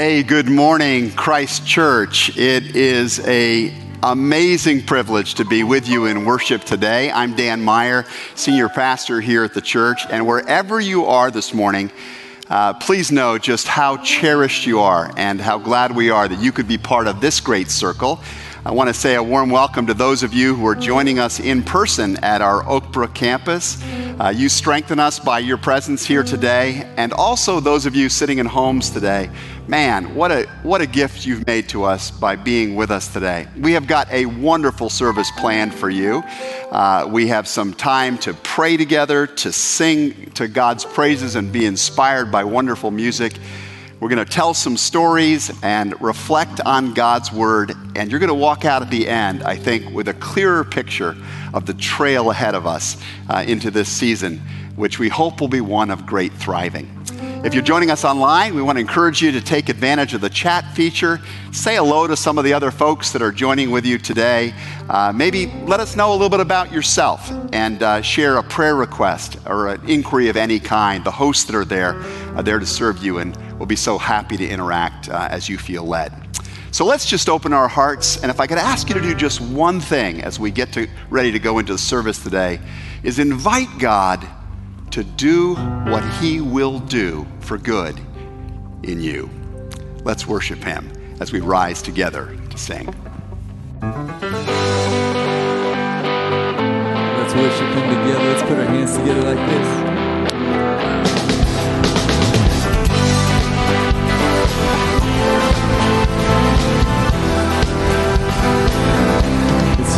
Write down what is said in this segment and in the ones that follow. Hey, good morning, Christ Church. It is an amazing privilege to be with you in worship today. I'm Dan Meyer, senior pastor here at the church, and wherever you are this morning, please know just how cherished you are and how glad we are that you could be part of this great circle. I want to say a warm welcome to those of you who are joining us in person at our Oak Brook campus. You strengthen us by your presence here today, and also those of you sitting in homes today. Man, what a gift you've made to us by being with us today. We have got a wonderful service planned for you. We have some time to pray together, to sing to God's praises and be inspired by wonderful music. We're going to tell some stories and reflect on God's word, and you're going to walk out at the end, I think, with a clearer picture of the trail ahead of us into this season, which we hope will be one of great thriving. If you're joining us online, we want to encourage you to take advantage of the chat feature. Say hello to some of the other folks that are joining with you today. Maybe let us know a little bit about yourself and share a prayer request or an inquiry of any kind. The hosts that are there to serve you, and we'll be so happy to interact as you feel led. So let's just open our hearts, and if I could ask you to do just one thing as we get ready to go into the service today, is invite God to do what he will do for good in you. Let's worship him as we rise together to sing. Let's worship him together. Let's put our hands together like this.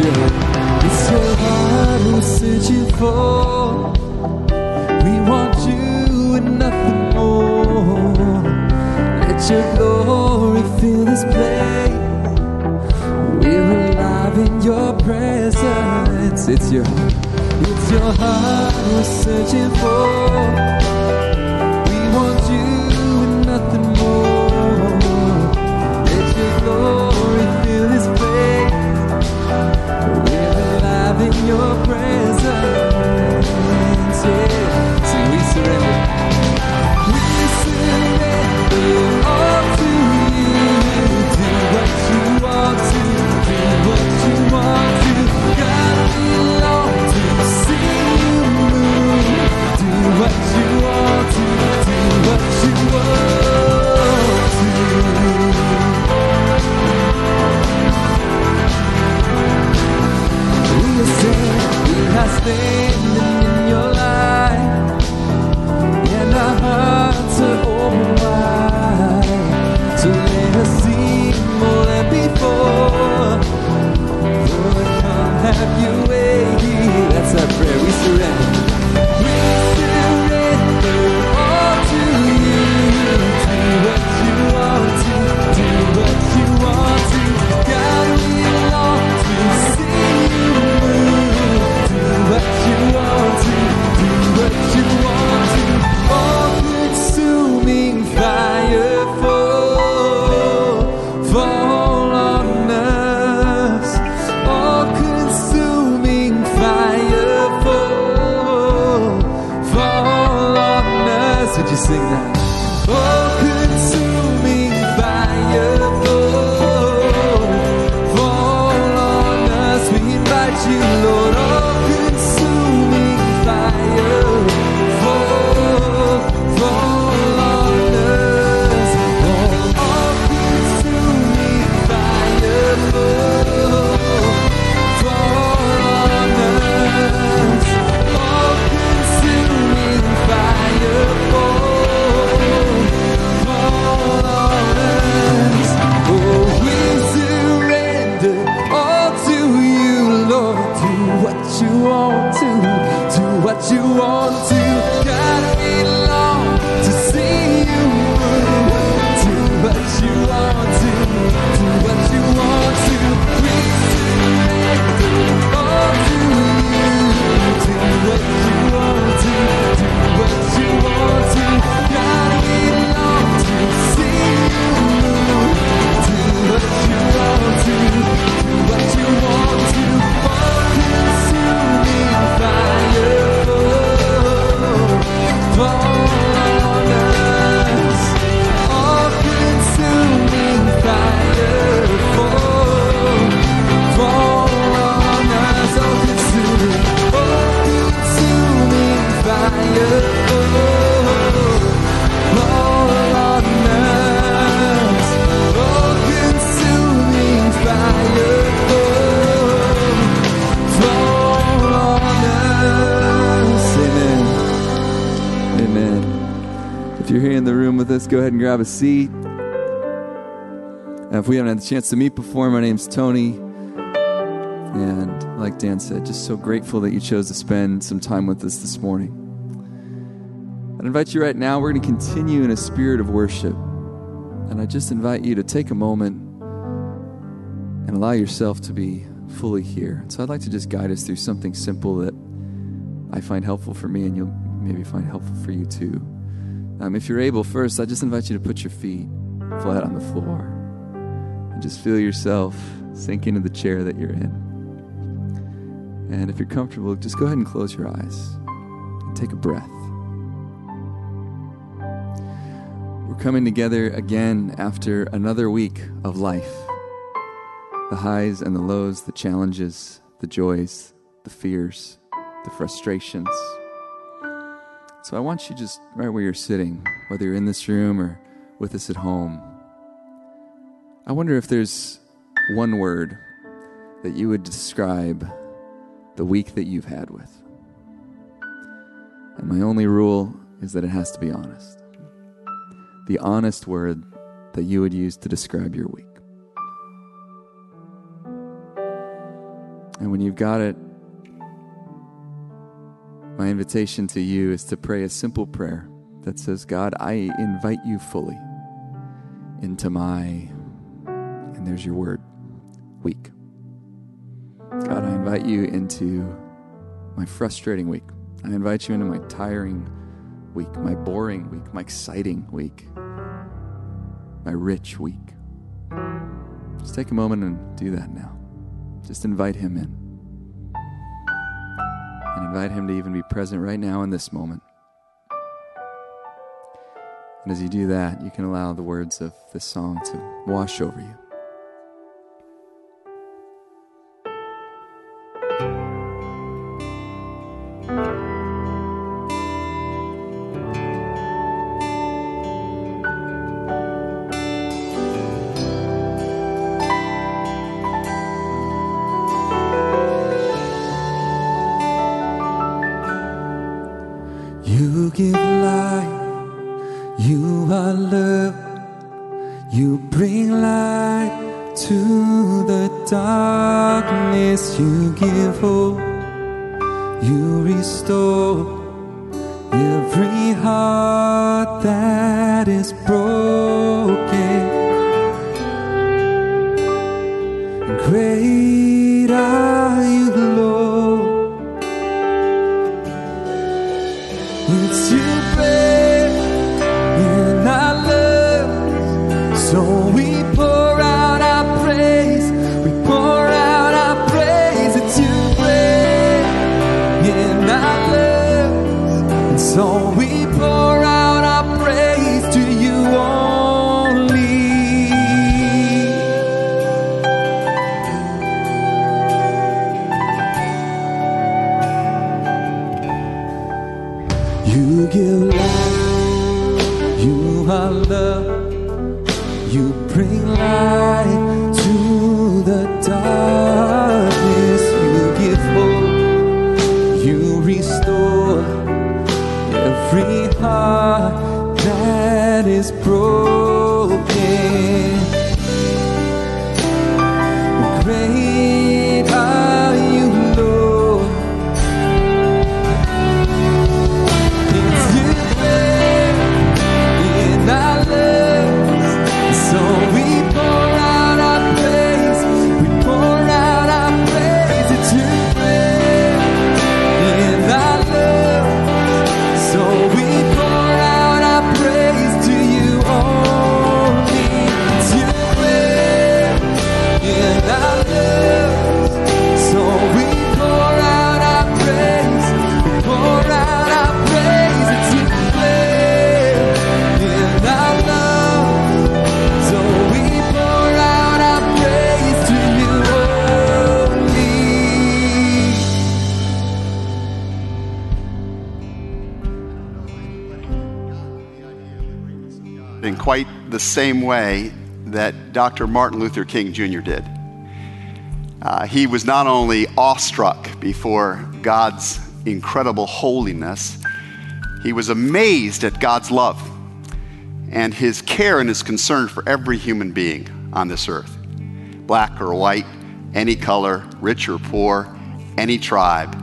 It's your heart who sent you for. We want you and nothing more. Let your glory fill this place. We're alive in your presence. It's your heart we're searching for. We want you and nothing more. Let your glory fill this place. In your presence, yeah. See, we surrender all to you. Do what you want to, do what you want to. God, we long to see you move. Do what you want to, do what you want to. We are standing in your light, and our hearts are open wide. So let us see more than before. Lord, come have your way. That's our prayer. We surrender. We surrender all to you. Do what you want to. Do what you want to. God, we long to see you. What you want to, do what you want to. All-consuming fire fall on us. All-consuming fire fall on us. Would you sing that? All-consuming fire fall on us. We invite you, Lord. All-consuming fire, If you're here in the room with us, go ahead and grab a seat. If we haven't had the chance to meet before, my name's Tony. And like Dan said, just so grateful that you chose to spend some time with us this morning. I'd invite you right now, we're going to continue in a spirit of worship. And I just invite you to take a moment and allow yourself to be fully here. So I'd like to just guide us through something simple that I find helpful for me and you'll maybe find helpful for you too. If you're able, first, I just invite you to put your feet flat on the floor and just feel yourself sink into the chair that you're in. And if you're comfortable, just go ahead and close your eyes and take a breath. We're coming together again after another week of life. The highs and the lows, the challenges, the joys, the fears, the frustrations. So I want you just right where you're sitting, whether you're in this room or with us at home. I wonder if there's one word that you would describe the week that you've had with. And my only rule is that it has to be honest. The honest word that you would use to describe your week. And when you've got it, my invitation to you is to pray a simple prayer that says, God, I invite you fully into my, and there's your word, week. God, I invite you into my frustrating week. I invite you into my tiring week, my boring week, my exciting week, my rich week. Just take a moment and do that now. Just invite him in. And invite him to even be present right now in this moment. And as you do that, you can allow the words of this song to wash over you. Same way that Dr. Martin Luther King Jr. did. He was not only awestruck before God's incredible holiness, he was amazed at God's love and his care and his concern for every human being on this earth, black or white, any color, rich or poor, any tribe.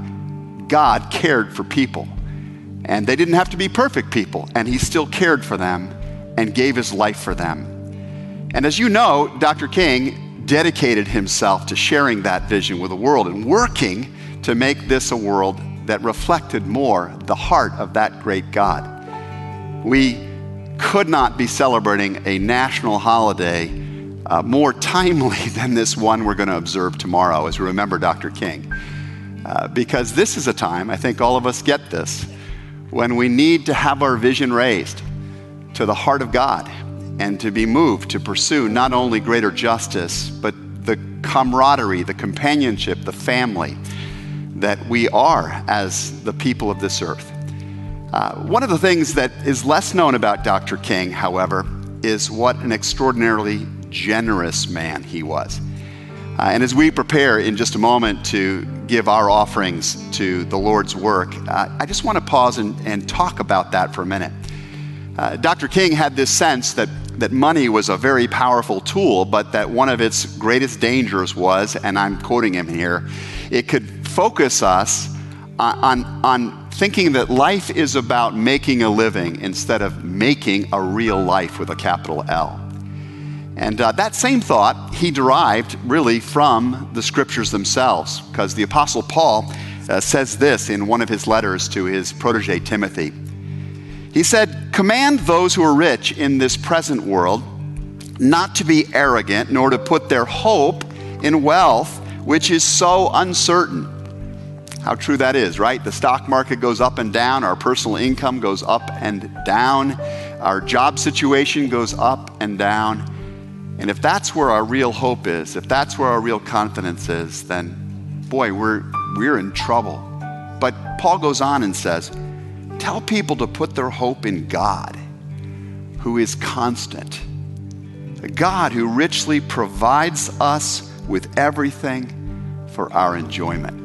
God cared for people, and they didn't have to be perfect people, and he still cared for them and gave his life for them. And as you know, Dr. King dedicated himself to sharing that vision with the world and working to make this a world that reflected more the heart of that great God. We could not be celebrating a national holiday more timely than this one we're going to observe tomorrow as we remember Dr. King. Because this is a time, I think all of us get this, when we need to have our vision raised to the heart of God and to be moved to pursue not only greater justice, but the camaraderie, the companionship, the family that we are as the people of this earth. One of the things that is less known about Dr. King, however, is what an extraordinarily generous man he was. And as we prepare in just a moment to give our offerings to the Lord's work, I just want to pause and talk about that for a minute. Dr. King had this sense that money was a very powerful tool, but that one of its greatest dangers was, and I'm quoting him here, it could focus us on thinking that life is about making a living instead of making a real life with a capital L. And that same thought he derived really from the scriptures themselves, because the Apostle Paul says this in one of his letters to his protege Timothy. He said, "Command those who are rich in this present world not to be arrogant, nor to put their hope in wealth, which is so uncertain." How true that is, right? The stock market goes up and down. Our personal income goes up and down. Our job situation goes up and down. And if that's where our real hope is, if that's where our real confidence is, then boy, we're in trouble. But Paul goes on and says, tell people to put their hope in God, who is constant, a God who richly provides us with everything for our enjoyment.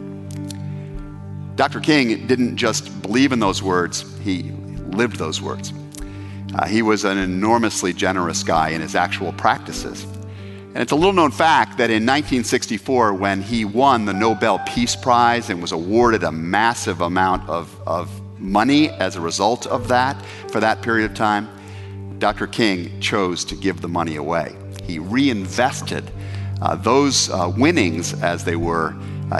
Dr. King didn't just believe in those words, he lived those words. He was an enormously generous guy in his actual practices. And it's a little known fact that in 1964, when he won the Nobel Peace Prize and was awarded a massive amount of money as a result of that, for that period of time, Dr. King chose to give the money away. He reinvested those winnings, as they were,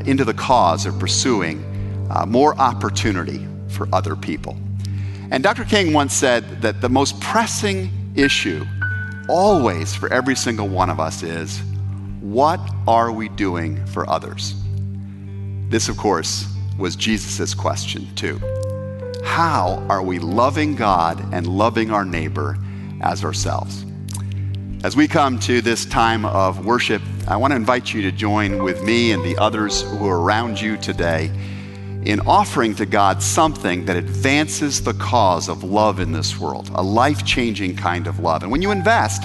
into the cause of pursuing more opportunity for other people. And Dr. King once said that the most pressing issue always for every single one of us is, what are we doing for others? This, of course, was Jesus' question too. How are we loving God and loving our neighbor as ourselves? As we come to this time of worship, I want to invite you to join with me and the others who are around you today in offering to God something that advances the cause of love in this world, a life-changing kind of love. And when you invest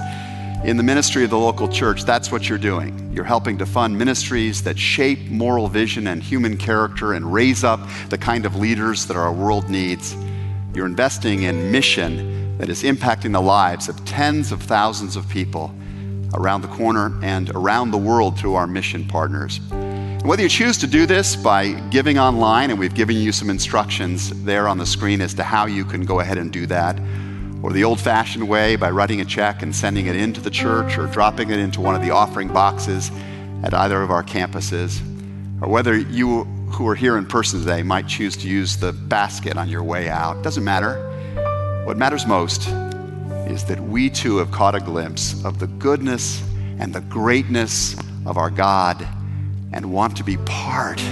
in the ministry of the local church, that's what you're doing. You're helping to fund ministries that shape moral vision and human character and raise up the kind of leaders that our world needs. You're investing in mission that is impacting the lives of tens of thousands of people around the corner and around the world through our mission partners. Whether you choose to do this by giving online, and we've given you some instructions there on the screen as to how you can go ahead and do that, or the old-fashioned way by writing a check and sending it into the church or dropping it into one of the offering boxes at either of our campuses, or whether you who are here in person today might choose to use the basket on your way out. Doesn't matter. What matters most is that we too have caught a glimpse of the goodness and the greatness of our God and want to be part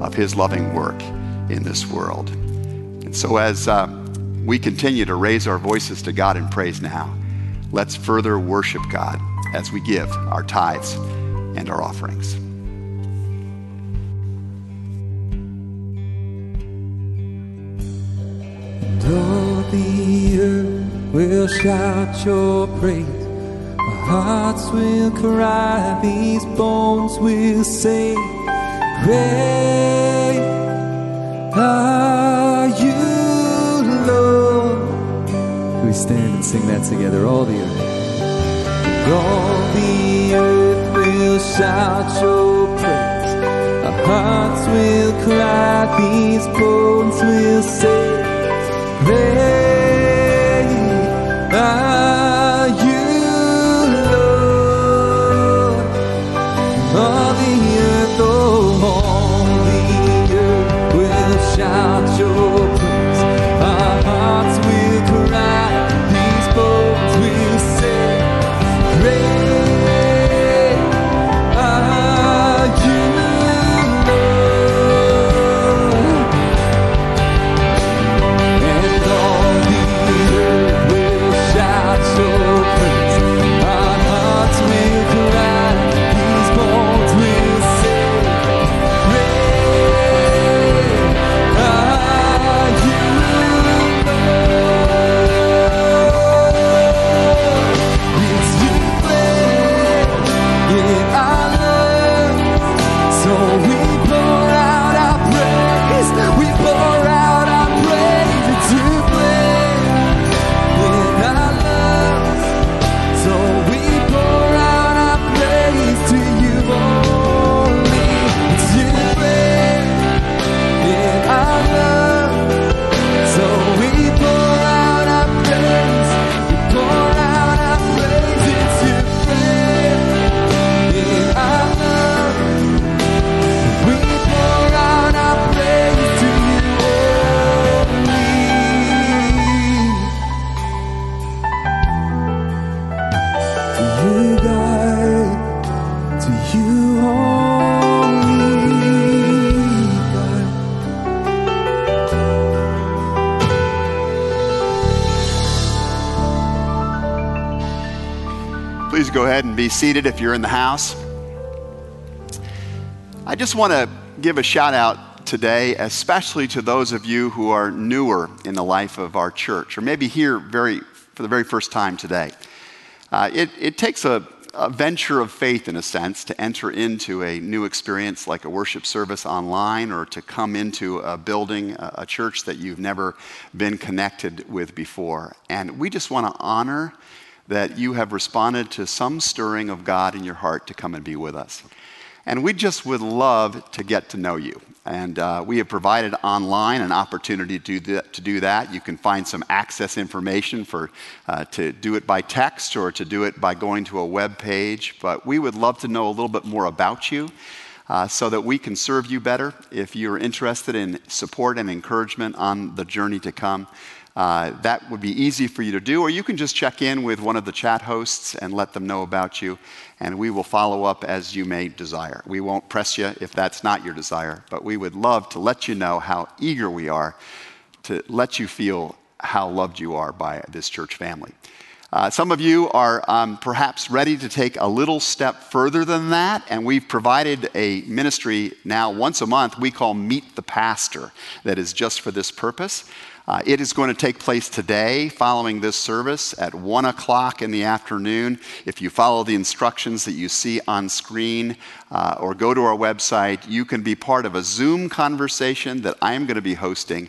of his loving work in this world. And so as we continue to raise our voices to God in praise now, let's further worship God as we give our tithes and our offerings. And all the earth will shout your praise. Hearts will cry, these bones will say, great are you, Lord. We stand and sing that together. All the earth. All the earth will shout your praise. Our hearts will cry. These bones will say, they are you, Lord. All the earth, oh, all the earth will shout your praise. Go ahead and be seated if you're in the house. I just want to give a shout out today, especially to those of you who are newer in the life of our church, or maybe here for the very first time today. It takes a venture of faith, in a sense, to enter into a new experience like a worship service online, or to come into a building, a church that you've never been connected with before. And we just want to honor that you have responded to some stirring of God in your heart to come and be with us. And we just would love to get to know you. And we have provided online an opportunity to do that. You can find some access information to do it by text or to do it by going to a web page. But we would love to know a little bit more about you so that we can serve you better. If you're interested in support and encouragement on the journey to come, that would be easy for you to do, or you can just check in with one of the chat hosts and let them know about you, and we will follow up as you may desire. We won't press you if that's not your desire, but we would love to let you know how eager we are to let you feel how loved you are by this church family. Some of you are perhaps ready to take a little step further than that, and we've provided a ministry now once a month we call Meet the Pastor that is just for this purpose. It is going to take place today following this service at 1 o'clock in the afternoon. If you follow the instructions that you see on screen or go to our website, you can be part of a Zoom conversation that I am going to be hosting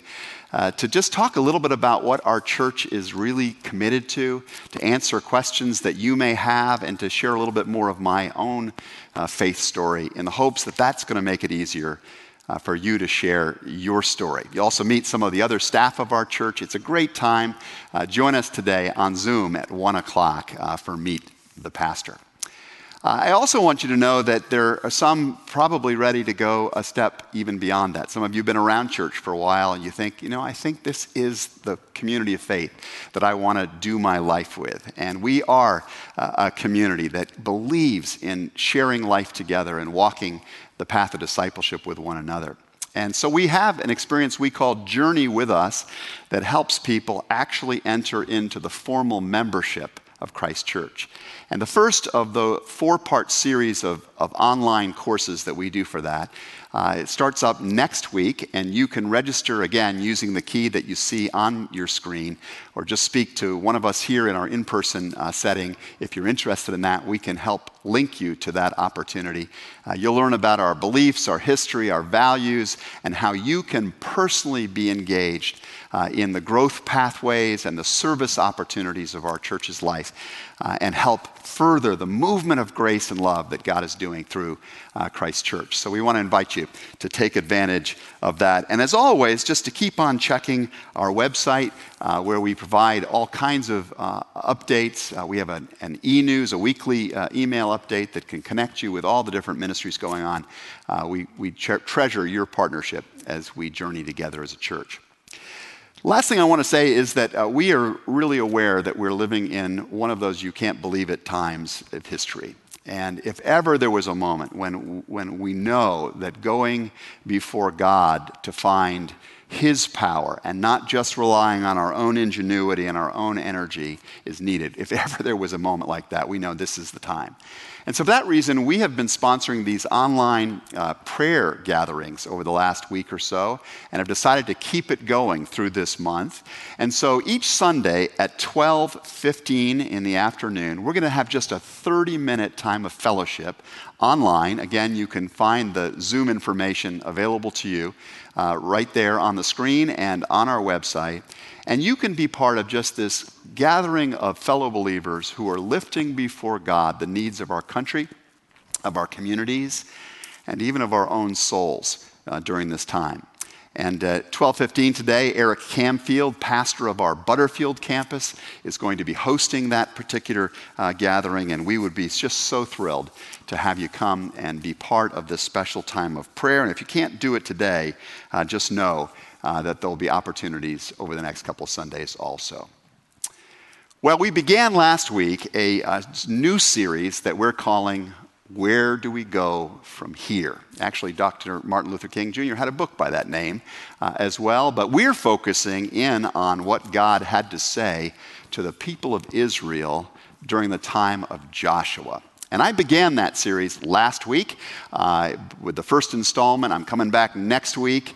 to just talk a little bit about what our church is really committed to answer questions that you may have, and to share a little bit more of my own faith story in the hopes that that's going to make it easier for you to share your story. You also meet some of the other staff of our church. It's a great time. Join us today on Zoom at 1 o'clock for Meet the Pastor. I also want you to know that there are some probably ready to go a step even beyond that. Some of you have been around church for a while and you think, I think this is the community of faith that I want to do my life with. And we are a community that believes in sharing life together and walking the path of discipleship with one another. And so we have an experience we call Journey With Us that helps people actually enter into the formal membership of Christ Church. And the first of the four-part series of online courses that we do for that, it starts up next week, and you can register again using the key that you see on your screen, or just speak to one of us here in our in-person setting. If you're interested in that, we can help link you to that opportunity. You'll learn about our beliefs, our history, our values, and how you can personally be engaged in the growth pathways and the service opportunities of our church's life and help further the movement of grace and love that God is doing through Christ Church. So we want to invite you to take advantage of that. And as always, just to keep on checking our website where we provide all kinds of updates. We have an e-news, a weekly email update that can connect you with all the different ministries going on. We treasure your partnership as we journey together as a church. Last thing I want to say is that we are really aware that we're living in one of those you can't believe it times of history. And if ever there was a moment when we know that going before God to find His power and not just relying on our own ingenuity and our own energy is needed, if ever there was a moment like that, we know this is the time. And so for that reason, we have been sponsoring these online prayer gatherings over the last week or so, and have decided to keep it going through this month. And so each Sunday at 12:15 in the afternoon, we're going to have just a 30-minute time of fellowship online. Again, you can find the Zoom information available to you right there on the screen and on our website. And you can be part of just this gathering of fellow believers who are lifting before God the needs of our country, of our communities, and even of our own souls during this time. And at 12:15 today, Eric Camfield, pastor of our Butterfield campus, is going to be hosting that particular gathering, and we would be just so thrilled to have you come and be part of this special time of prayer. And if you can't do it today, just know that there'll be opportunities over the next couple Sundays also. Well, we began last week a new series that we're calling Where Do We Go From Here? Actually, Dr. Martin Luther King Jr. had a book by that name as well, but we're focusing in on what God had to say to the people of Israel during the time of Joshua. And I began that series last week with the first installment. I'm coming back next week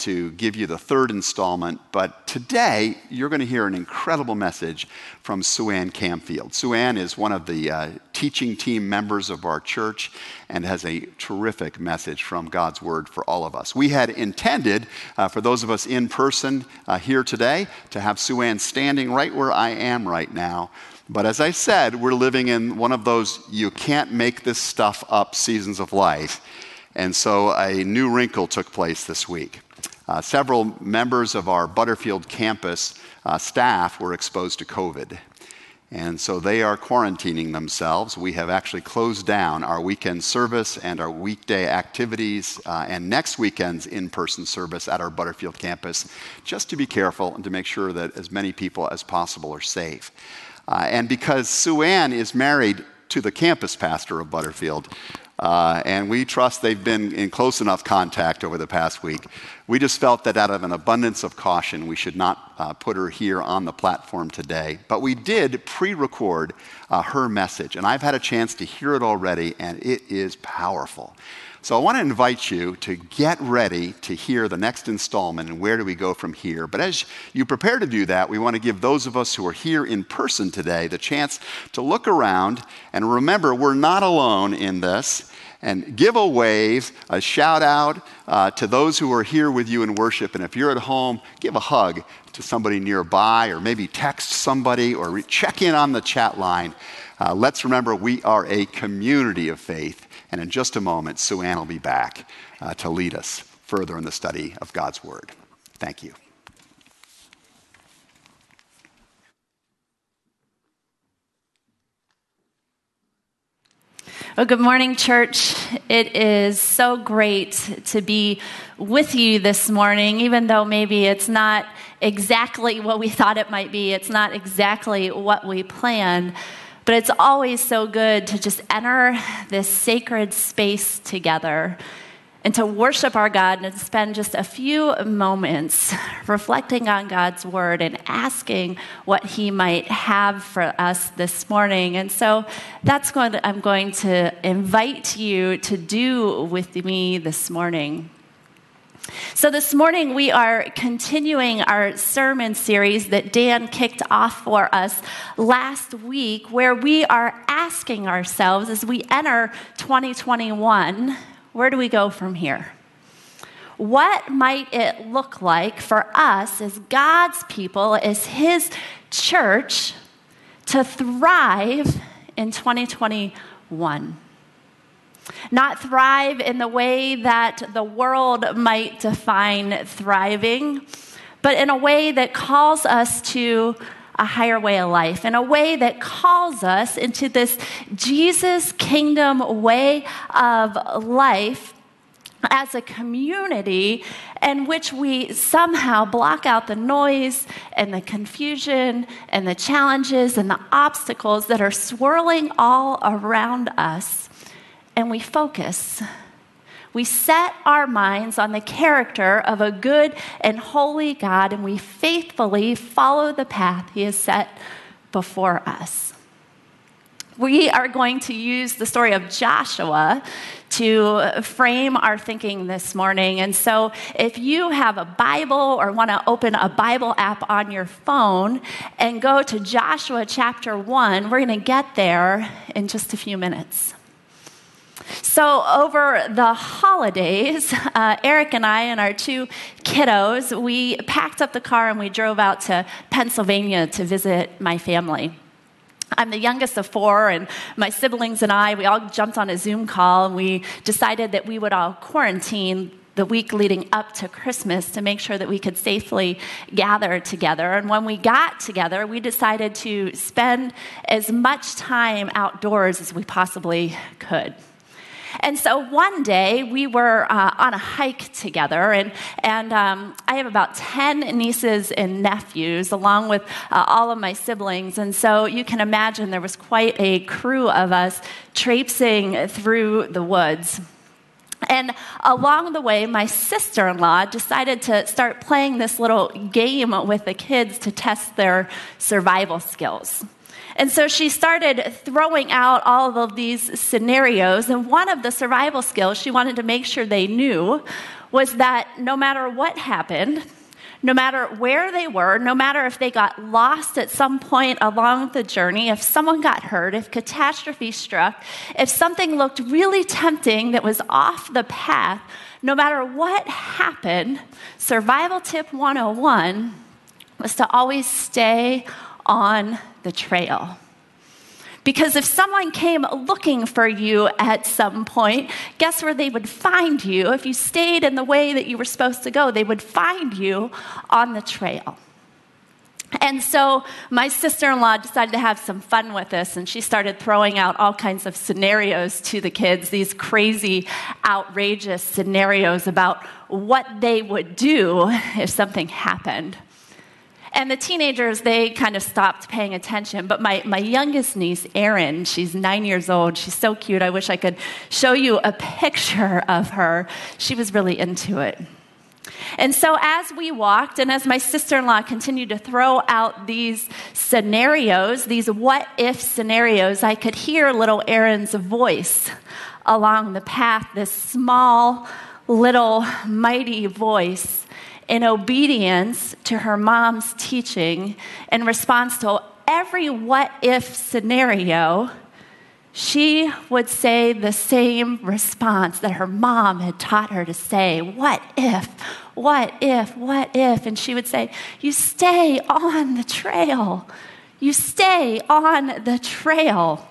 to give you the third installment. But today, you're going to hear an incredible message from Sue Ann Camfield. Sue Ann is one of the teaching team members of our church and has a terrific message from God's Word for all of us. We had intended, for those of us in person here today, to have Sue Ann standing right where I am right now. But as I said, we're living in one of those you can't make this stuff up seasons of life. And so a new wrinkle took place this week. Several members of our Butterfield campus staff were exposed to COVID. And so they are quarantining themselves. We have actually closed down our weekend service and our weekday activities and next weekend's in-person service at our Butterfield campus, just to be careful and to make sure that as many people as possible are safe. And because Sue Ann is married to the campus pastor of Butterfield, and we trust they've been in close enough contact over the past week, we just felt that out of an abundance of caution, we should not put her here on the platform today. But we did pre-record her message, and I've had a chance to hear it already, and it is powerful. So I want to invite you to get ready to hear the next installment and Where Do We Go From Here. But as you prepare to do that, we want to give those of us who are here in person today the chance to look around and remember we're not alone in this, and give a wave, a shout out to those who are here with you in worship. And if you're at home, give a hug to somebody nearby, or maybe text somebody, or check in on the chat line. Let's remember we are a community of faith. And in just a moment, Sue Ann will be back to lead us further in the study of God's Word. Thank you. Well, good morning, church. It is so great to be with you this morning, even though maybe it's not exactly what we thought it might be. It's not exactly what we planned. But it's always so good to just enter this sacred space together and to worship our God and spend just a few moments reflecting on God's Word and asking what He might have for us this morning. And so that's what I'm going to invite you to do with me this morning. So this morning we are continuing our sermon series that Dan kicked off for us last week, where we are asking ourselves as we enter 2021, where do we go from here? What might it look like for us as God's people, as His church, to thrive in 2021? Not thrive in the way that the world might define thriving, but in a way that calls us to a higher way of life, in a way that calls us into this Jesus kingdom way of life as a community in which we somehow block out the noise and the confusion and the challenges and the obstacles that are swirling all around us. And we focus. We set our minds on the character of a good and holy God, and we faithfully follow the path He has set before us. We are going to use the story of Joshua to frame our thinking this morning. And so if you have a Bible or want to open a Bible app on your phone and go to Joshua chapter 1, we're going to get there in just a few minutes. So over the holidays, Eric and I and our two kiddos, we packed up the car and we drove out to Pennsylvania to visit my family. I'm the youngest of four, and my siblings and I, we all jumped on a Zoom call, and we decided that we would all quarantine the week leading up to Christmas to make sure that we could safely gather together. And when we got together, we decided to spend as much time outdoors as we possibly could. And so one day, we were on a hike together, and I have about 10 nieces and nephews, along with all of my siblings, and so you can imagine there was quite a crew of us traipsing through the woods. And along the way, my sister-in-law decided to start playing this little game with the kids to test their survival skills. And so she started throwing out all of these scenarios, and one of the survival skills she wanted to make sure they knew was that no matter what happened, no matter where they were, no matter if they got lost at some point along the journey, if someone got hurt, if catastrophe struck, if something looked really tempting that was off the path, no matter what happened, survival tip 101 was to always stay on the trail. Because if someone came looking for you at some point, guess where they would find you? If you stayed in the way that you were supposed to go, they would find you on the trail. And so my sister-in-law decided to have some fun with this, and she started throwing out all kinds of scenarios to the kids, these crazy, outrageous scenarios about what they would do if something happened. And the teenagers, they kind of stopped paying attention. But my youngest niece, Erin, she's 9 years old. She's so cute. I wish I could show you a picture of her. She was really into it. And so as we walked, and as my sister-in-law continued to throw out these scenarios, these what-if scenarios, I could hear little Erin's voice along the path, this small, little, mighty voice, in obedience to her mom's teaching, in response to every what-if scenario, she would say the same response that her mom had taught her to say, what if, what if, what if? And she would say, you stay on the trail. You stay on the trail.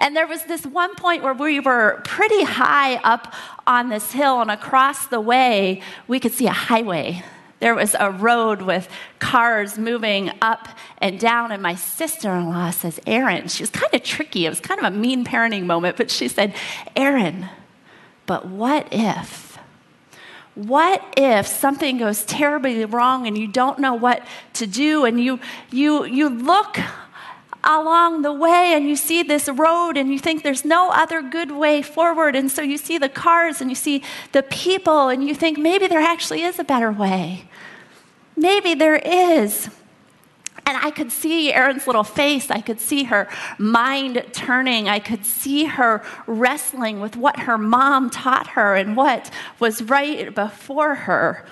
And there was this one point where we were pretty high up on this hill, and across the way, we could see a highway. There was a road with cars moving up and down, and my sister-in-law says, Erin, she was kind of tricky. It was kind of a mean parenting moment, but she said, Erin, but what if? What if something goes terribly wrong and you don't know what to do, and you look along the way, and you see this road, and you think there's no other good way forward, and so you see the cars, and you see the people, and you think maybe there actually is a better way. Maybe there is. And I could see Erin's little face. I could see her mind turning. I could see her wrestling with what her mom taught her and what was right before her.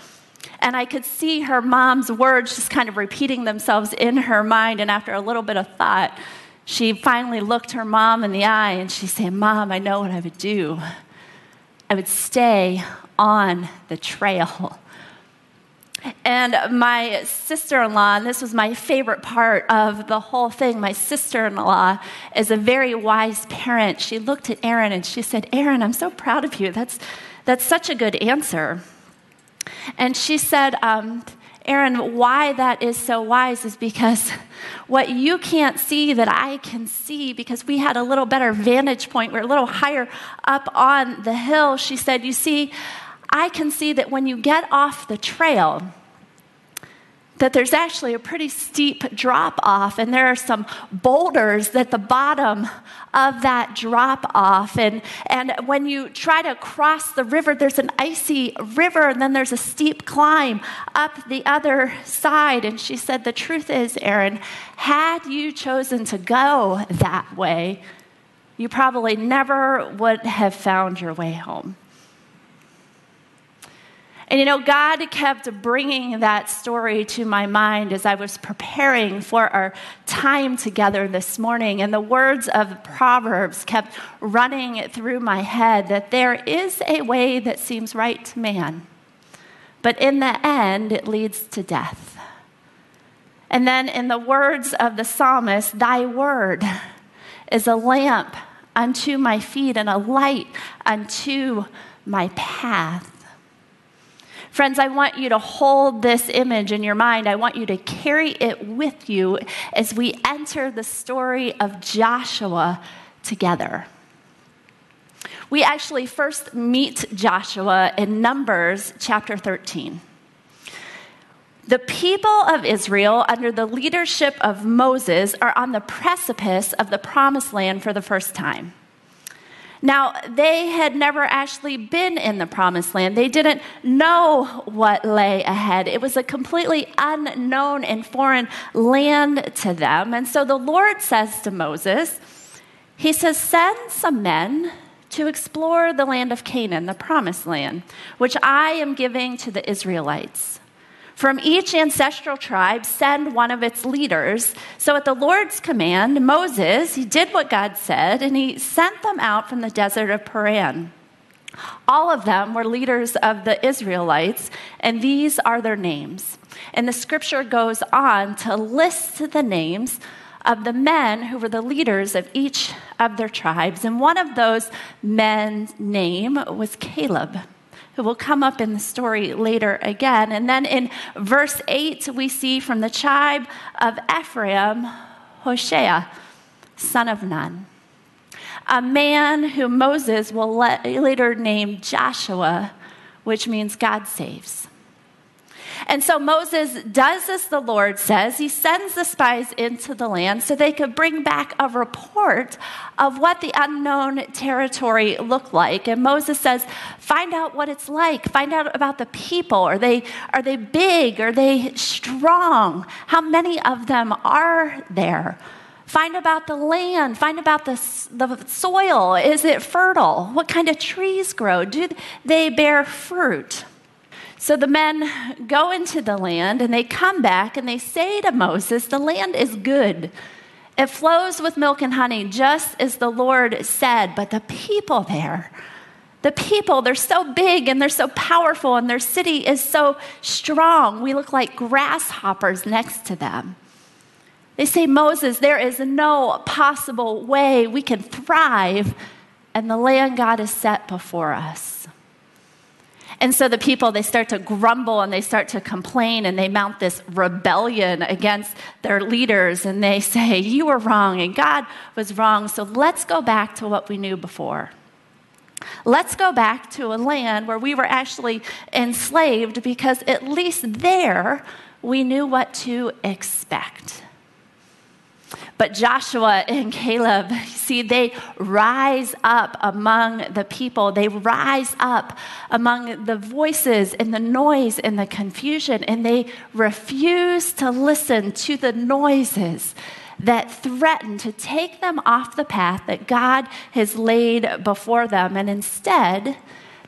And I could see her mom's words just kind of repeating themselves in her mind. And after a little bit of thought, she finally looked her mom in the eye and she said, "Mom, I know what I would do. I would stay on the trail." And my sister-in-law, and this was my favorite part of the whole thing, my sister-in-law is a very wise parent. She looked at Erin and she said, "Erin, I'm so proud of you. That's such a good answer." And she said, "Erin, why that is so wise is because what you can't see that I can see, because we had a little better vantage point. We're a little higher up on the hill." She said, "You see, I can see that when you get off the trail, that there's actually a pretty steep drop-off, and there are some boulders at the bottom of that drop-off. And when you try to cross the river, there's an icy river, and then there's a steep climb up the other side." And she said, "The truth is, Erin, had you chosen to go that way, you probably never would have found your way home." And you know, God kept bringing that story to my mind as I was preparing for our time together this morning. And the words of the Proverbs kept running through my head, that there is a way that seems right to man, but in the end, it leads to death. And then in the words of the psalmist, "Thy word is a lamp unto my feet and a light unto my path." Friends, I want you to hold this image in your mind. I want you to carry it with you as we enter the story of Joshua together. We actually first meet Joshua in Numbers chapter 13. The people of Israel, under the leadership of Moses, are on the precipice of the Promised Land for the first time. Now, they had never actually been in the Promised Land. They didn't know what lay ahead. It was a completely unknown and foreign land to them. And so the Lord says to Moses, he says, "Send some men to explore the land of Canaan, the Promised Land, which I am giving to the Israelites. From each ancestral tribe, send one of its leaders." So at the Lord's command, Moses, he did what God said, and he sent them out from the desert of Paran. All of them were leaders of the Israelites, and these are their names. And the scripture goes on to list the names of the men who were the leaders of each of their tribes. And one of those men's name was Caleb, who will come up in the story later again. And then in verse 8, we see from the tribe of Ephraim, Hosea, son of Nun, a man who Moses will later name Joshua, which means God saves. And so Moses does as the Lord says. He sends the spies into the land so they could bring back a report of what the unknown territory looked like. And Moses says, "Find out what it's like. Find out about the people. Are they big? Are they strong? How many of them are there? Find about the land. Find about the soil. Is it fertile? What kind of trees grow? Do they bear fruit?" So the men go into the land, and they come back, and they say to Moses, "The land is good. It flows with milk and honey, just as the Lord said. But the people there, they're so big, and they're so powerful, and their city is so strong. We look like grasshoppers next to them." They say, "Moses, there is no possible way we can thrive in the land God has set before us." And so the people, they start to grumble and they start to complain, and they mount this rebellion against their leaders, and they say, "You were wrong and God was wrong, so let's go back to what we knew before. Let's go back to a land where we were actually enslaved, because at least there we knew what to expect." But Joshua and Caleb, he See, they rise up among the people. They rise up among the voices and the noise and the confusion, and they refuse to listen to the noises that threaten to take them off the path that God has laid before them. And instead,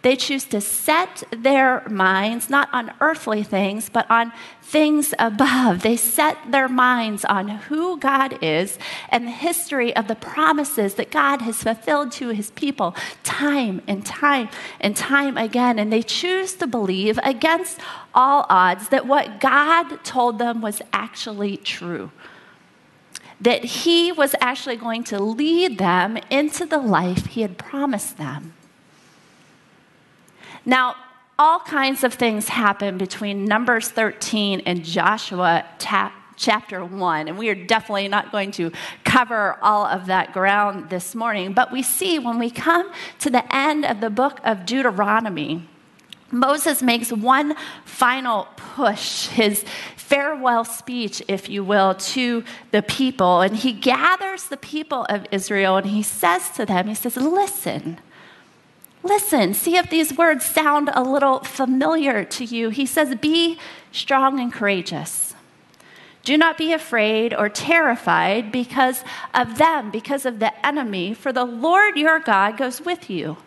they choose to set their minds not on earthly things, but on things above. They set their minds on who God is and the history of the promises that God has fulfilled to his people time and time and time again. And they choose to believe against all odds that what God told them was actually true, that he was actually going to lead them into the life he had promised them. Now, all kinds of things happen between Numbers 13 and Joshua chapter 1, and we are definitely not going to cover all of that ground this morning, but we see when we come to the end of the book of Deuteronomy, Moses makes one final push, his farewell speech, if you will, to the people, and he gathers the people of Israel, and he says to them, he says, listen, see if these words sound a little familiar to you. He says, be strong and courageous. Do not be afraid or terrified because of them, because of the enemy, for the Lord your God goes with you.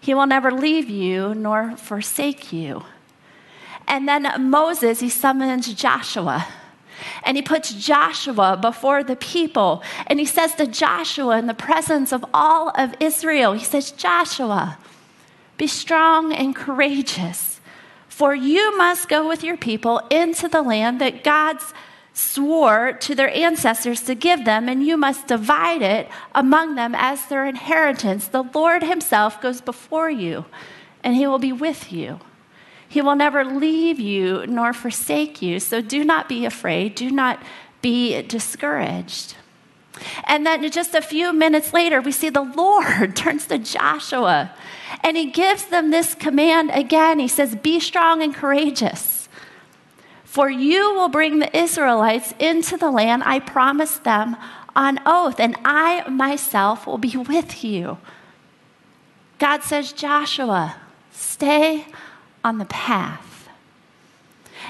He will never leave you nor forsake you. And then Moses, he summons Joshua. And he puts Joshua before the people. And he says to Joshua in the presence of all of Israel, he says, Joshua, be strong and courageous, for you must go with your people into the land that God swore to their ancestors to give them, and you must divide it among them as their inheritance. The Lord himself goes before you, and he will be with you. He will never leave you nor forsake you. So do not be afraid. Do not be discouraged. And then just a few minutes later, we see the Lord turns to Joshua and he gives them this command again. He says, be strong and courageous, for you will bring the Israelites into the land I promised them on oath, and I myself will be with you. God says, Joshua, stay on the path.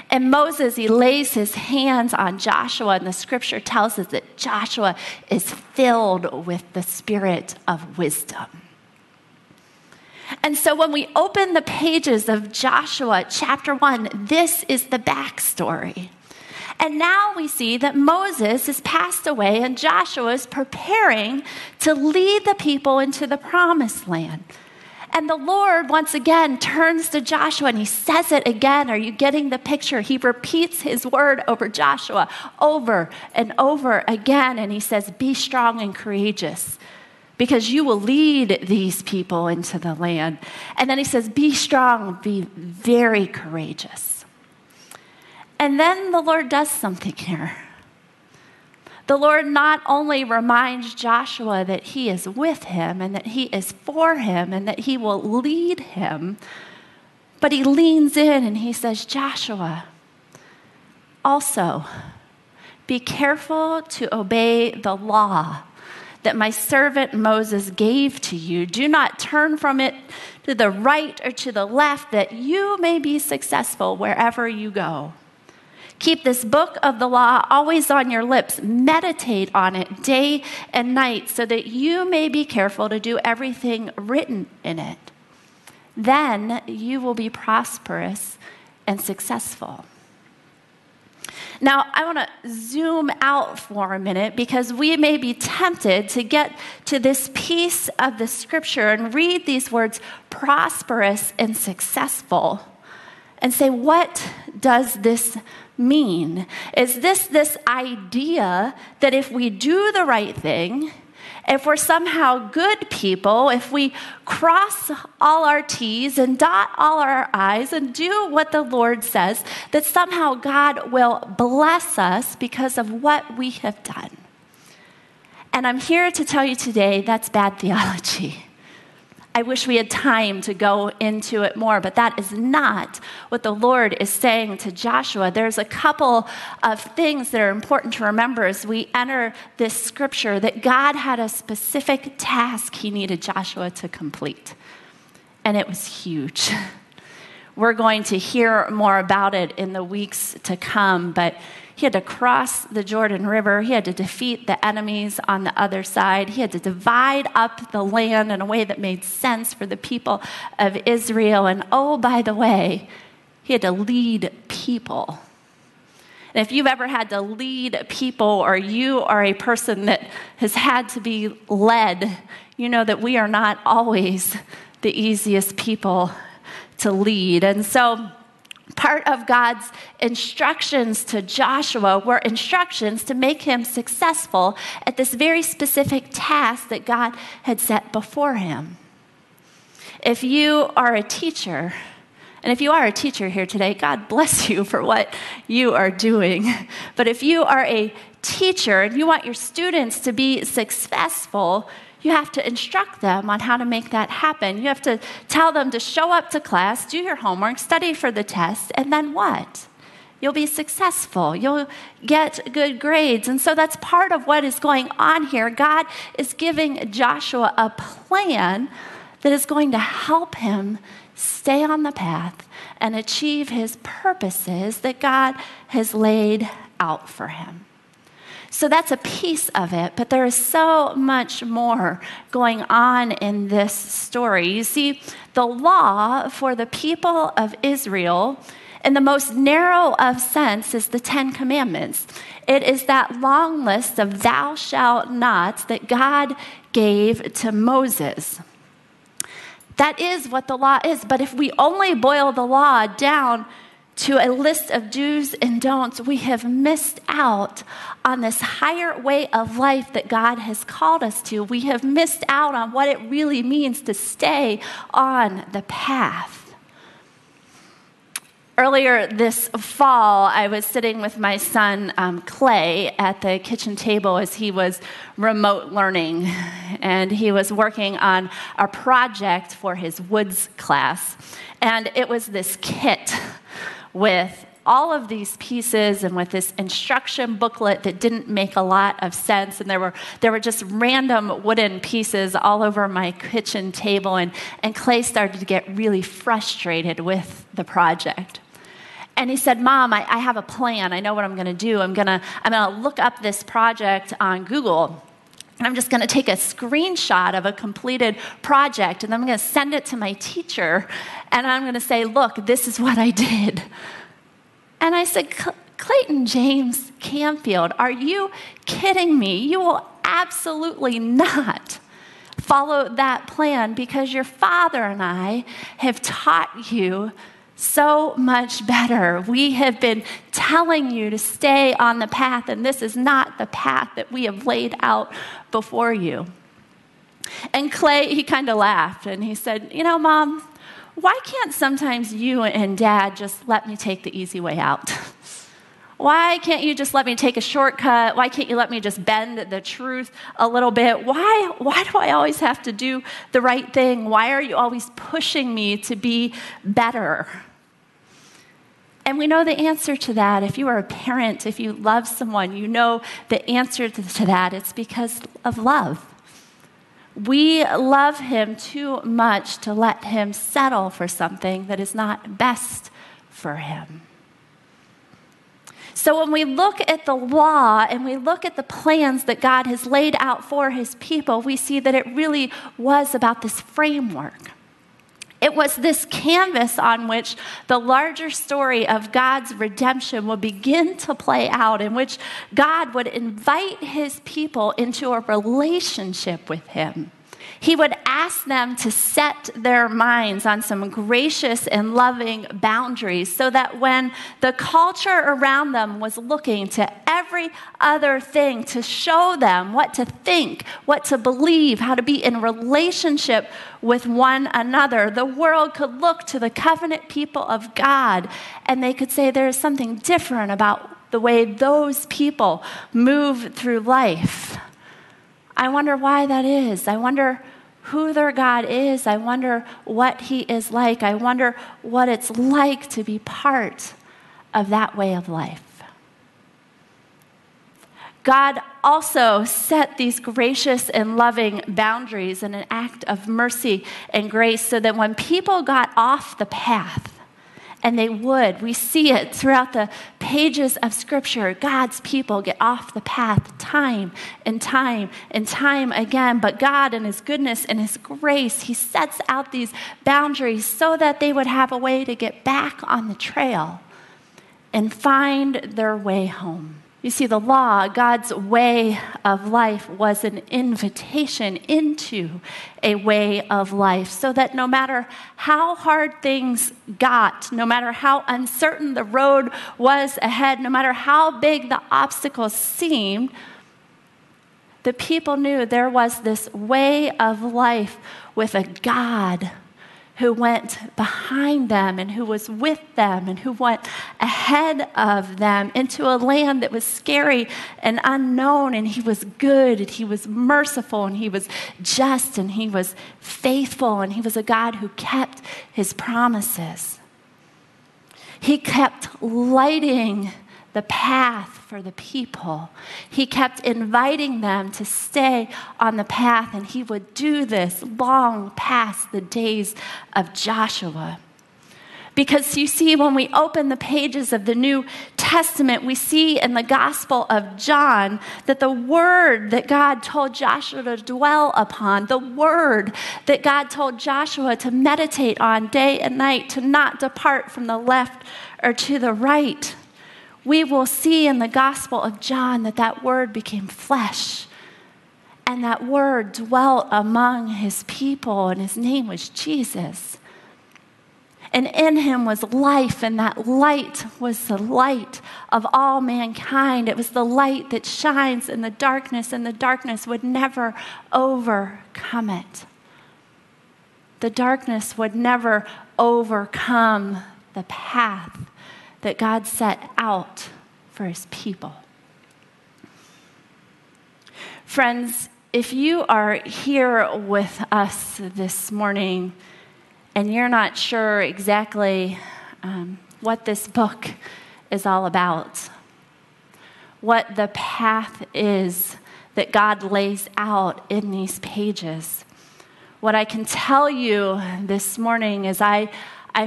And Moses, he lays his hands on Joshua, and the scripture tells us that Joshua is filled with the spirit of wisdom. And so when we open the pages of Joshua chapter 1, this is the backstory. And now we see that Moses has passed away and Joshua is preparing to lead the people into the promised land. And the Lord, once again, turns to Joshua and he says it again. Are you getting the picture? He repeats his word over Joshua over and over again. And he says, be strong and courageous because you will lead these people into the land. And then he says, be strong, be very courageous. And then the Lord does something here. The Lord not only reminds Joshua that he is with him and that he is for him and that he will lead him, but he leans in and he says, Joshua, also be careful to obey the law that my servant Moses gave to you. Do not turn from it to the right or to the left, that you may be successful wherever you go. Keep this book of the law always on your lips. Meditate on it day and night so that you may be careful to do everything written in it. Then you will be prosperous and successful. Now, I want to zoom out for a minute because we may be tempted to get to this piece of the scripture and read these words, prosperous and successful, and say, what does this mean? Is this idea that if we do the right thing, if we're somehow good people, if we cross all our T's and dot all our I's and do what the Lord says, that somehow God will bless us because of what we have done? And I'm here to tell you today that's bad theology. I wish we had time to go into it more, but that is not what the Lord is saying to Joshua. There's a couple of things that are important to remember as we enter this scripture, that God had a specific task he needed Joshua to complete, and it was huge. We're going to hear more about it in the weeks to come, but he had to cross the Jordan River. He had to defeat the enemies on the other side. He had to divide up the land in a way that made sense for the people of Israel. And oh, by the way, he had to lead people. And if you've ever had to lead people, or you are a person that has had to be led, you know that we are not always the easiest people to lead. And so part of God's instructions to Joshua were instructions to make him successful at this very specific task that God had set before him. If you are a teacher, and if you are a teacher here today, God bless you for what you are doing. But if you are a teacher and you want your students to be successful, you have to instruct them on how to make that happen. You have to tell them to show up to class, do your homework, study for the test, and then what? You'll be successful. You'll get good grades. And so that's part of what is going on here. God is giving Joshua a plan that is going to help him stay on the path and achieve his purposes that God has laid out for him. So that's a piece of it, but there is so much more going on in this story. You see, the law for the people of Israel, in the most narrow of sense, is the Ten Commandments. It is that long list of thou shalt nots that God gave to Moses. That is what the law is, but if we only boil the law down to a list of do's and don'ts, we have missed out on this higher way of life that God has called us to. We have missed out on what it really means to stay on the path. Earlier this fall, I was sitting with my son, Clay, at the kitchen table as he was remote learning, and he was working on a project for his woods class, and it was this kit with all of these pieces and with this instruction booklet that didn't make a lot of sense. And there were just random wooden pieces all over my kitchen table. And Clay started to get really frustrated with the project. And he said, Mom, I have a plan. I know what I'm going to do. I'm going to look up this project on Google. I'm just going to take a screenshot of a completed project, and I'm going to send it to my teacher, and I'm going to say, look, this is what I did. And I said, Clayton James Campfield, are you kidding me? You will absolutely not follow that plan, because your father and I have taught you so much better. We have been telling you to stay on the path, and this is not the path that we have laid out before you. And Clay, he kind of laughed, and he said, you know, Mom, why can't sometimes you and Dad just let me take the easy way out? Why can't you just let me take a shortcut? Why can't you let me just bend the truth a little bit? Why do I always have to do the right thing? Why are you always pushing me to be better? And we know the answer to that. If you are a parent, if you love someone, you know the answer to that. It's because of love. We love him too much to let him settle for something that is not best for him. So when we look at the law and we look at the plans that God has laid out for his people, we see that it really was about this framework. It was this canvas on which the larger story of God's redemption would begin to play out, in which God would invite his people into a relationship with him. He would ask them to set their minds on some gracious and loving boundaries, so that when the culture around them was looking to every other thing to show them what to think, what to believe, how to be in relationship with one another, the world could look to the covenant people of God, and they could say there is something different about the way those people move through life. I wonder why that is. I wonder who their God is. I wonder what he is like. I wonder what it's like to be part of that way of life. God also set these gracious and loving boundaries in an act of mercy and grace so that when people got off the path, and they would, we see it throughout the pages of Scripture, God's people get off the path time and time and time again. But God, in his goodness and his grace, he sets out these boundaries so that they would have a way to get back on the trail and find their way home. You see, the law, God's way of life, was an invitation into a way of life so that no matter how hard things got, no matter how uncertain the road was ahead, no matter how big the obstacles seemed, the people knew there was this way of life with a God who went behind them and who was with them and who went ahead of them into a land that was scary and unknown, and he was good and he was merciful and he was just and he was faithful, and he was a God who kept his promises. He kept lighting the path for the people. He kept inviting them to stay on the path, and he would do this long past the days of Joshua. Because you see, when we open the pages of the New Testament, we see in the Gospel of John that the word that God told Joshua to dwell upon, the word that God told Joshua to meditate on day and night, to not depart from the left or to the right, we will see in the Gospel of John that that word became flesh, and that word dwelt among his people, and his name was Jesus. And in him was life, and that light was the light of all mankind. It was the light that shines in the darkness, and the darkness would never overcome it. The darkness would never overcome the path that God set out for his people. Friends, if you are here with us this morning and you're not sure exactly what this book is all about, what the path is that God lays out in these pages, what I can tell you this morning is I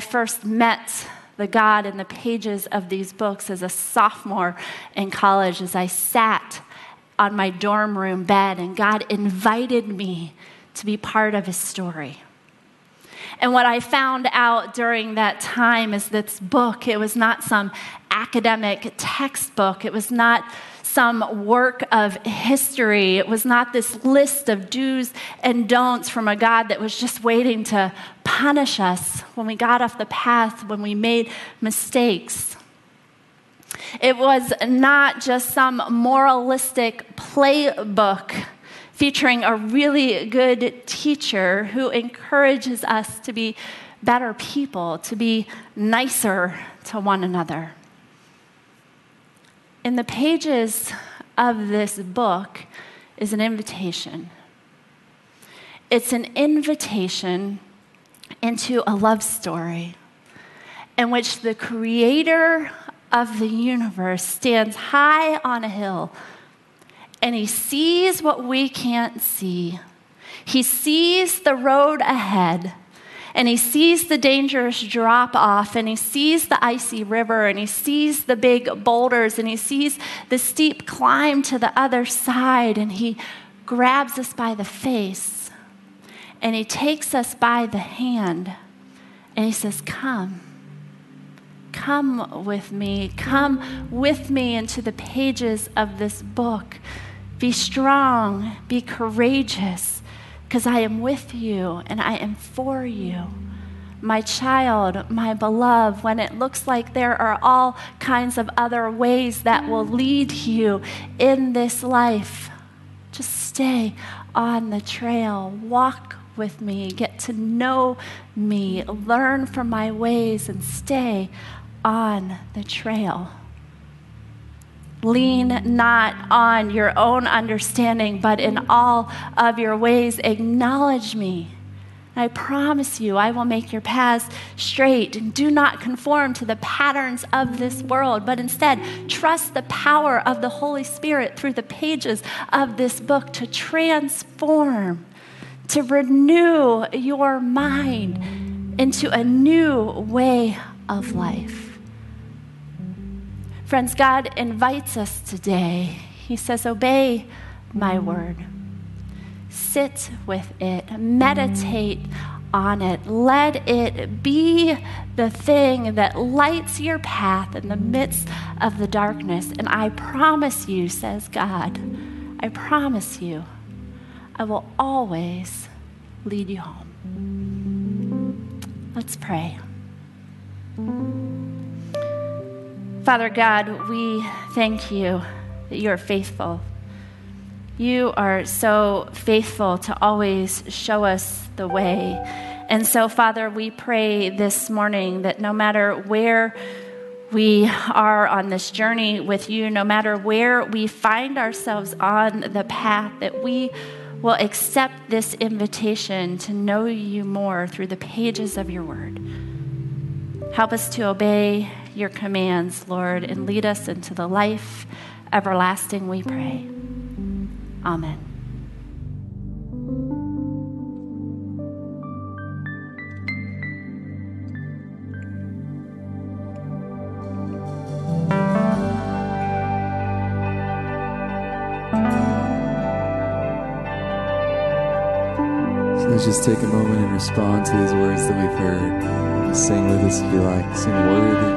first met the God in the pages of these books as a sophomore in college, as I sat on my dorm room bed, and God invited me to be part of his story. And what I found out during that time is this book, it was not some academic textbook. It was not some work of history. It was not this list of do's and don'ts from a God that was just waiting to punish us when we got off the path, when we made mistakes. It was not just some moralistic playbook featuring a really good teacher who encourages us to be better people, to be nicer to one another. In the pages of this book is an invitation. It's an invitation into a love story in which the creator of the universe stands high on a hill, and he sees what we can't see. He sees the road ahead, and he sees the dangerous drop-off, and he sees the icy river, and he sees the big boulders, and he sees the steep climb to the other side, and he grabs us by the face, and he takes us by the hand, and he says, "Come. Come with me. Come with me into the pages of this book. Be strong, be courageous, because I am with you and I am for you. My child, my beloved, when it looks like there are all kinds of other ways that will lead you in this life, just stay on the trail. Walk with me. Get to know me. Learn from my ways and stay on the trail. Lean not on your own understanding, but in all of your ways acknowledge me. I promise you, I will make your paths straight. And do not conform to the patterns of this world, but instead trust the power of the Holy Spirit through the pages of this book to transform, to renew your mind into a new way of life. Friends, God invites us today. He says, obey my word. Sit with it, meditate on it, let it be the thing that lights your path in the midst of the darkness. And I promise you, says God, I promise you, I will always lead you home. Let's pray. Father God, we thank you that you are faithful. You are so faithful to always show us the way. And so, Father, we pray this morning that no matter where we are on this journey with you, no matter where we find ourselves on the path, that we will accept this invitation to know you more through the pages of your word. Help us to obey your commands, Lord, and lead us into the life everlasting, we pray. Amen. So let's just take a moment and respond to these words that we've heard. Sing with us if you like. Sing worthy.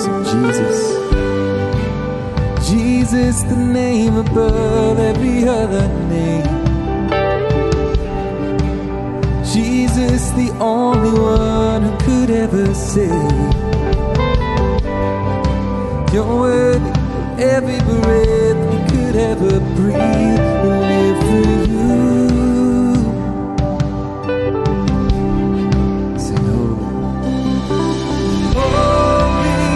So Jesus, Jesus, the name above every other name. Jesus, the only one who could ever save. You're worthy of every breath we could ever breathe. We live for you. Sing holy. Holy,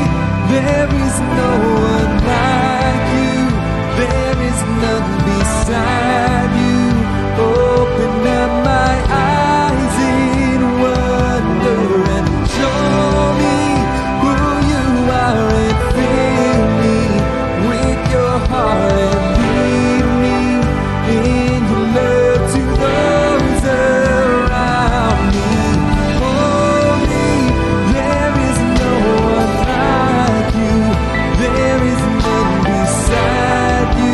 there is no one like. None beside you. Open up my eyes in wonder and show me who you are, and fill me with your heart and lead me in your love to those around me. Holy, there is no one like you. There is none beside you.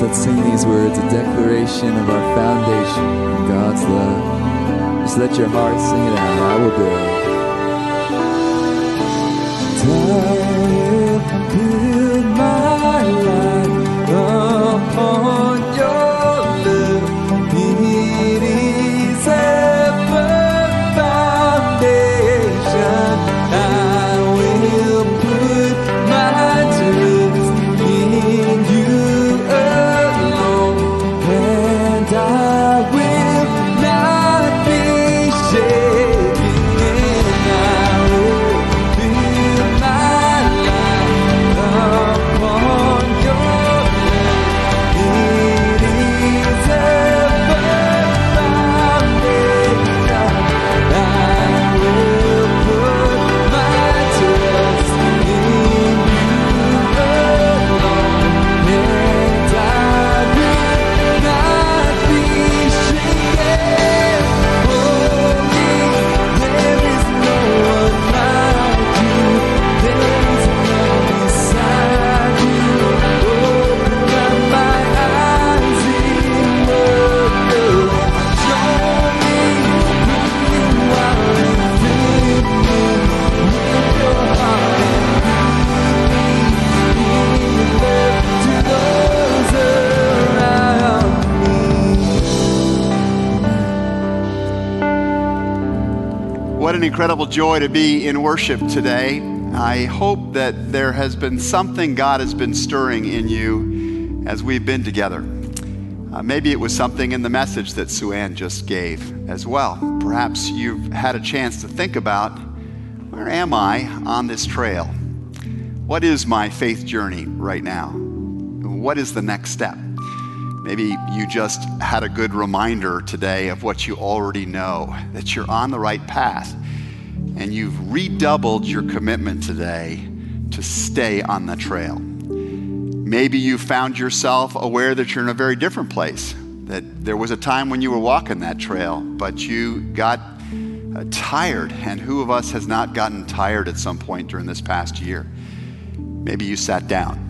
Let's sing these words, a declaration of our foundation in God's love. Just let your heart sing it out. I will build. I will build my life upon your love. It is a firm foundation. I will put my trust in you. Be mine. an incredible joy to be in worship today. I hope that there has been something God has been stirring in you as we've been together. Maybe it was something in the message that Sue Ann just gave as well. Perhaps you've had a chance to think about, where am I on this trail? What is my faith journey right now? What is the next step? Maybe you just had a good reminder today of what you already know, that you're on the right path, and you've redoubled your commitment today to stay on the trail. Maybe you found yourself aware that you're in a very different place, that there was a time when you were walking that trail, but you got tired, and who of us has not gotten tired at some point during this past year? Maybe you sat down.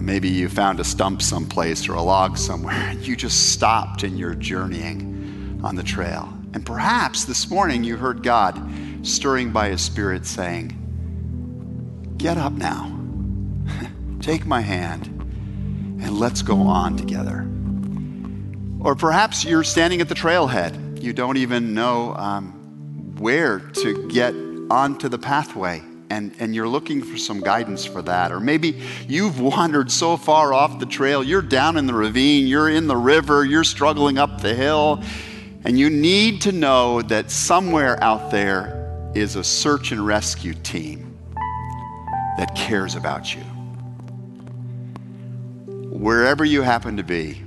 Maybe you found a stump someplace or a log somewhere, and you just stopped in your journeying on the trail. And perhaps this morning you heard God stirring by His Spirit saying, get up now, take my hand, and let's go on together. Or perhaps you're standing at the trailhead. You don't even know where to get onto the pathway. And you're looking for some guidance for that. Or maybe you've wandered so far off the trail, you're down in the ravine, you're in the river, you're struggling up the hill, and you need to know that somewhere out there is a search and rescue team that cares about you. Wherever you happen to be,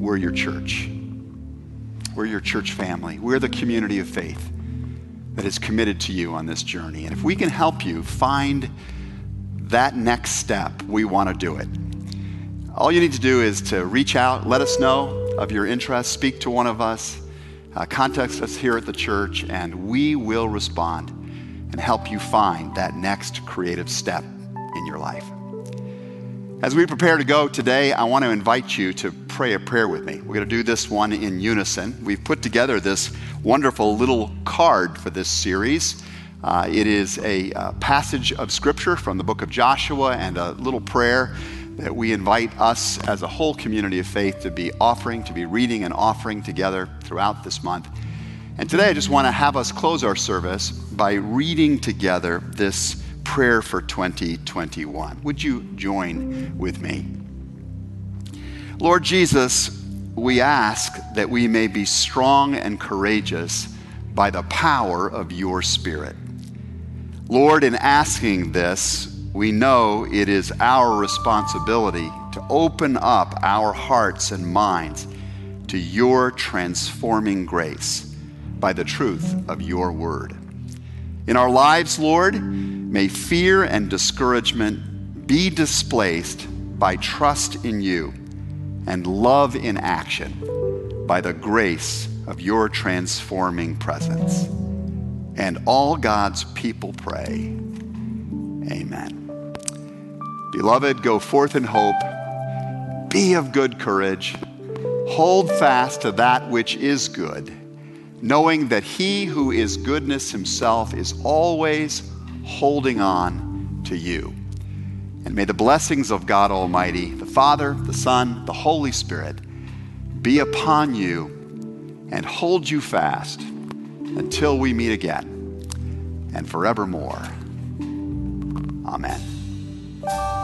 we're your church. We're your church family. We're the community of faith that is committed to you on this journey. And if we can help you find that next step, we want to do it. All you need to do is to reach out, let us know of your interest, speak to one of us, contact us here at the church, and we will respond and help you find that next creative step in your life. As we prepare to go today, I want to invite you to pray a prayer with me. We're going to do this one in unison. We've put together this wonderful little card for this series. It is a passage of scripture from the book of Joshua and a little prayer that we invite us as a whole community of faith to be offering, to be reading and offering together throughout this month. And today I just want to have us close our service by reading together this prayer for 2021. Would you join with me? Lord Jesus, we ask that we may be strong and courageous by the power of your Spirit. Lord, in asking this, we know it is our responsibility to open up our hearts and minds to your transforming grace by the truth of your word. In our lives, Lord, may fear and discouragement be displaced by trust in you and love in action by the grace of your transforming presence. And all God's people pray, amen. Beloved, go forth in hope, be of good courage, hold fast to that which is good, knowing that he who is goodness himself is always holding on to you. And may the blessings of God Almighty, the Father, the Son, the Holy Spirit, be upon you and hold you fast until we meet again and forevermore. Amen.